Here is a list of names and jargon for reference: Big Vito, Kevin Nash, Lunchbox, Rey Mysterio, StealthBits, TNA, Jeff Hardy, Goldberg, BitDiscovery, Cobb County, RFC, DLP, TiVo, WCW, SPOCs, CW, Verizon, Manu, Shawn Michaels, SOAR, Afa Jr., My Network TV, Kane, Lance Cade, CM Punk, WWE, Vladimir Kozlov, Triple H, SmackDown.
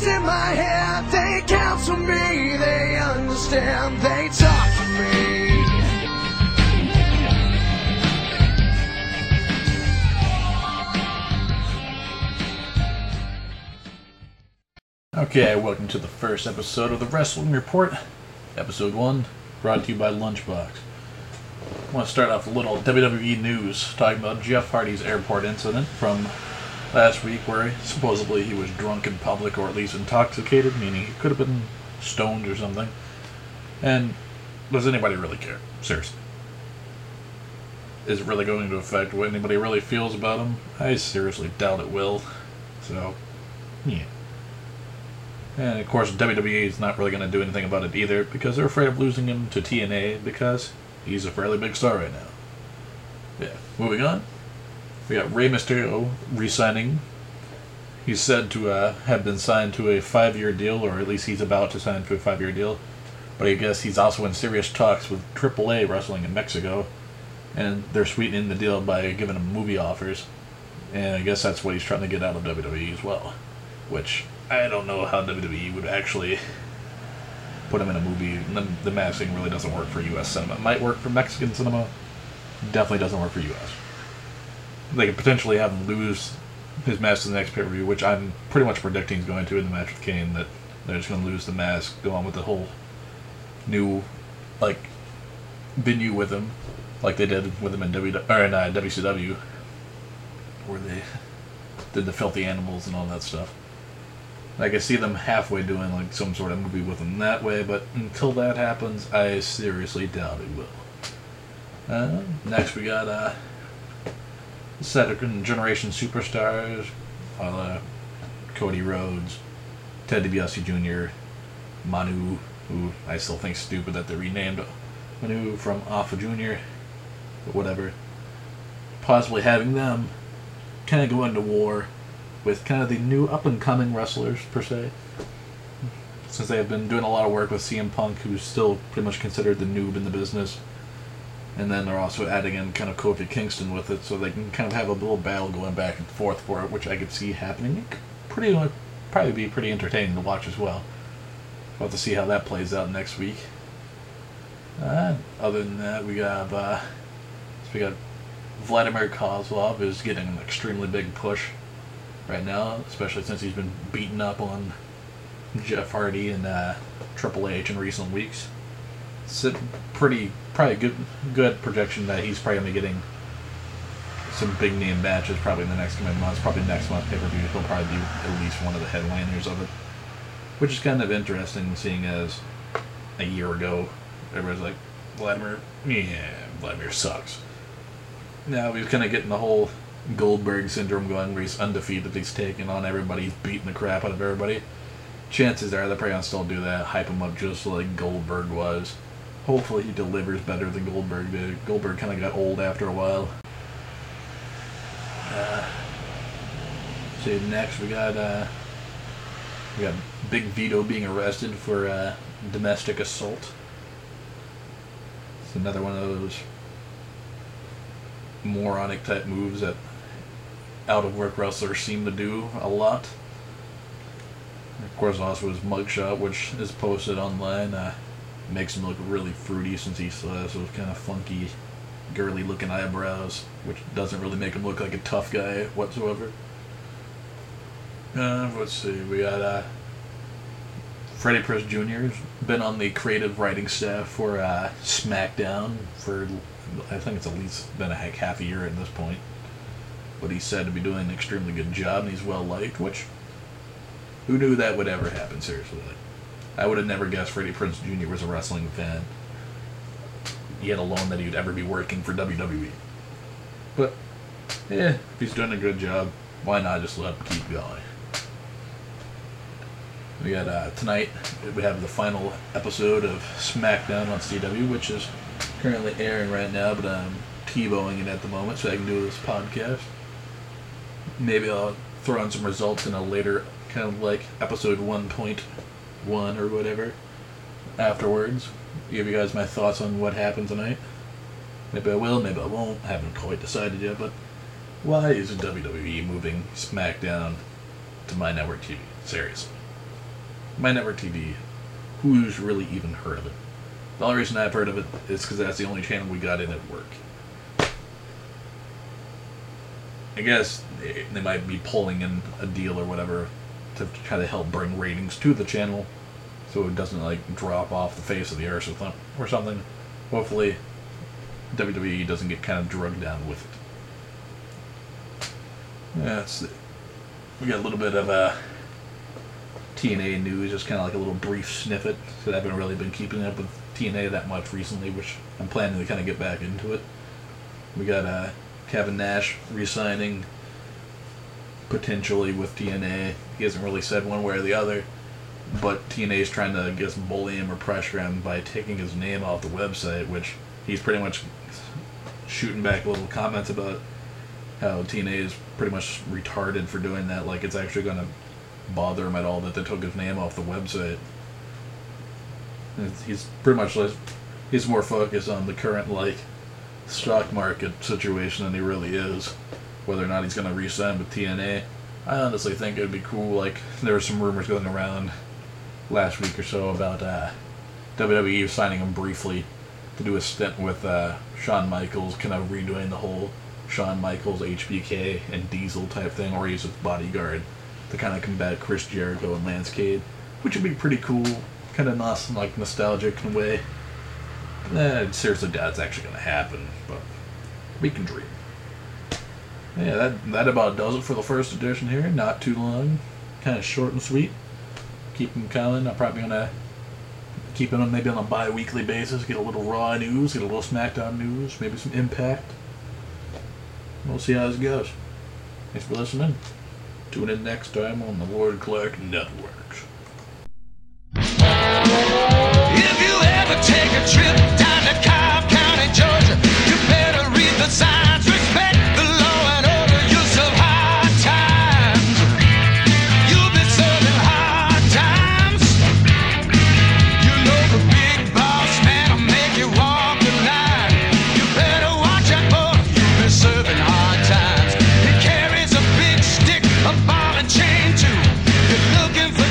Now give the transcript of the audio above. voices in my head, they counsel me, they understand, they talk to me. Okay, welcome to the first episode of the Wrestling Report, Episode 1, brought to you by Lunchbox. I want to start off a little WWE news, talking about Jeff Hardy's airport incident from last week, where supposedly he was drunk in public, or at least intoxicated, meaning he could have been stoned or something. And does anybody really care? Seriously. Is it really going to affect what anybody really feels about him? I seriously doubt it will. So, yeah. And of course, WWE is not really going to do anything about it either, because they're afraid of losing him to TNA, because he's a fairly big star right now. Yeah, moving on. We got Rey Mysterio re-signing. He's said to have been signed to a 5-year deal, or at least he's about to sign to a 5-year deal. But I guess he's also in serious talks with AAA wrestling in Mexico, and they're sweetening the deal by giving him movie offers. And I guess that's what he's trying to get out of WWE as well, which I don't know how WWE would actually put him in a movie. The masking really doesn't work for U.S. cinema. It might work for Mexican cinema. Definitely doesn't work for U.S. They could potentially have him lose his mask in the next pay-per-view, which I'm pretty much predicting he's going to in the match with Kane, that they're just going to lose the mask, go on with the whole new, like, venue with him, like they did with him in WCW, where they did the Filthy Animals and all that stuff. I can see them halfway doing like some sort of movie with them that way, but until that happens, I seriously doubt it will. Next we got second generation superstars, a la Cody Rhodes, Ted DiBiase Jr., Manu, who I still think is stupid that they renamed Manu from Afa Jr., but whatever. Possibly having them kind of go into war with kind of the new up-and-coming wrestlers, per se. Since they have been doing a lot of work with CM Punk, who's still pretty much considered the noob in the business. And then they're also adding in kind of Kofi Kingston with it, so they can kind of have a little battle going back and forth for it, which I could see happening. It could probably be pretty entertaining to watch as well. We'll have to see how that plays out next week. Other than that, we got Vladimir Kozlov is getting an extremely big push right now, especially since he's been beaten up on Jeff Hardy and Triple H in recent weeks. It's a probably good projection that he's probably going to be getting some big name matches probably in the next coming months. Probably next month's pay-per-view, he'll probably be at least one of the headliners of it, which is kind of interesting, seeing as a year ago everybody's like, Vladimir sucks. Now he's kind of getting the whole Goldberg syndrome going, where he's undefeated, he's taking on everybody, he's beating the crap out of everybody. Chances are they're probably going to still do that, hype him up just like Goldberg was. Hopefully he delivers better than Goldberg did. Goldberg kind of got old after a while. So next we got Big Vito being arrested for domestic assault. It's another one of those moronic type moves that out of work wrestlers seem to do a lot. Of course, also his mugshot, which is posted online, makes him look really fruity, since he still has those kind of funky, girly looking eyebrows, which doesn't really make him look like a tough guy whatsoever. Let's see, we got Freddie Prinze Jr. has been on the creative writing staff for SmackDown for, I think it's at least been half a year at this point. But he's said to be doing an extremely good job, and he's well-liked, which, who knew that would ever happen, seriously? Like, I would have never guessed Freddie Prinze Jr. was a wrestling fan, yet alone that he would ever be working for WWE. But, yeah, if he's doing a good job, why not just let him keep going? We got, tonight, we have the final episode of SmackDown on CW, which is currently airing right now, but I'm TiVoing it at the moment so I can do this podcast. Maybe I'll throw in some results in a later, kind of like episode 1.1 or whatever, afterwards. Give you guys my thoughts on what happened tonight. Maybe I will, maybe I won't. I haven't quite decided yet, but why is WWE moving SmackDown to My Network TV? Seriously. My Network TV. Who's really even heard of it? The only reason I've heard of it is because that's the only channel we got in at work. I guess they might be pulling in a deal or whatever to try to help bring ratings to the channel so it doesn't, like, drop off the face of the earth or something. Hopefully, WWE doesn't get kind of drugged down with it. That's it. We got a little bit of TNA news, just kind of like a little brief snippet. So I haven't really been keeping up with TNA that much recently, which I'm planning to kind of get back into it. We got Kevin Nash re-signing potentially with TNA. He hasn't really said one way or the other, but TNA is trying to, I guess, bully him or pressure him by taking his name off the website, which he's pretty much shooting back little comments about how TNA is pretty much retarded for doing that. Like, it's actually going to bother him at all that they took his name off the website. He's pretty much like, he's more focused on the current, like, stock market situation than he really is. Whether or not he's going to re-sign with TNA, I honestly think it would be cool. Like, there were some rumors going around last week or so about WWE signing him briefly to do a stint with Shawn Michaels, kind of redoing the whole Shawn Michaels, HBK, and Diesel type thing, or he's his bodyguard, to kind of combat Chris Jericho and Lance Cade, which would be pretty cool, kind of nice and, like, nostalgic in a way. I seriously doubt it's actually going to happen, but we can dream. Yeah, that about does it for the first edition here. Not too long, kind of short and sweet. Keep them coming. I'm probably going to keep them maybe on a bi-weekly basis, get a little Raw news, get a little SmackDown news, maybe some Impact. We'll see how this goes. Thanks for listening. Tune in next time on the Ward-Clarke Network. If you ever take a trip down to Cobb County, Georgia, you better read the signs, respect the law and order, you'll serve hard times. You'll be serving hard times. You know the big boss man will make you walk the line. You better watch out for him, you'll be serving hard times. He carries a big stick, a ball and chain too. You're looking for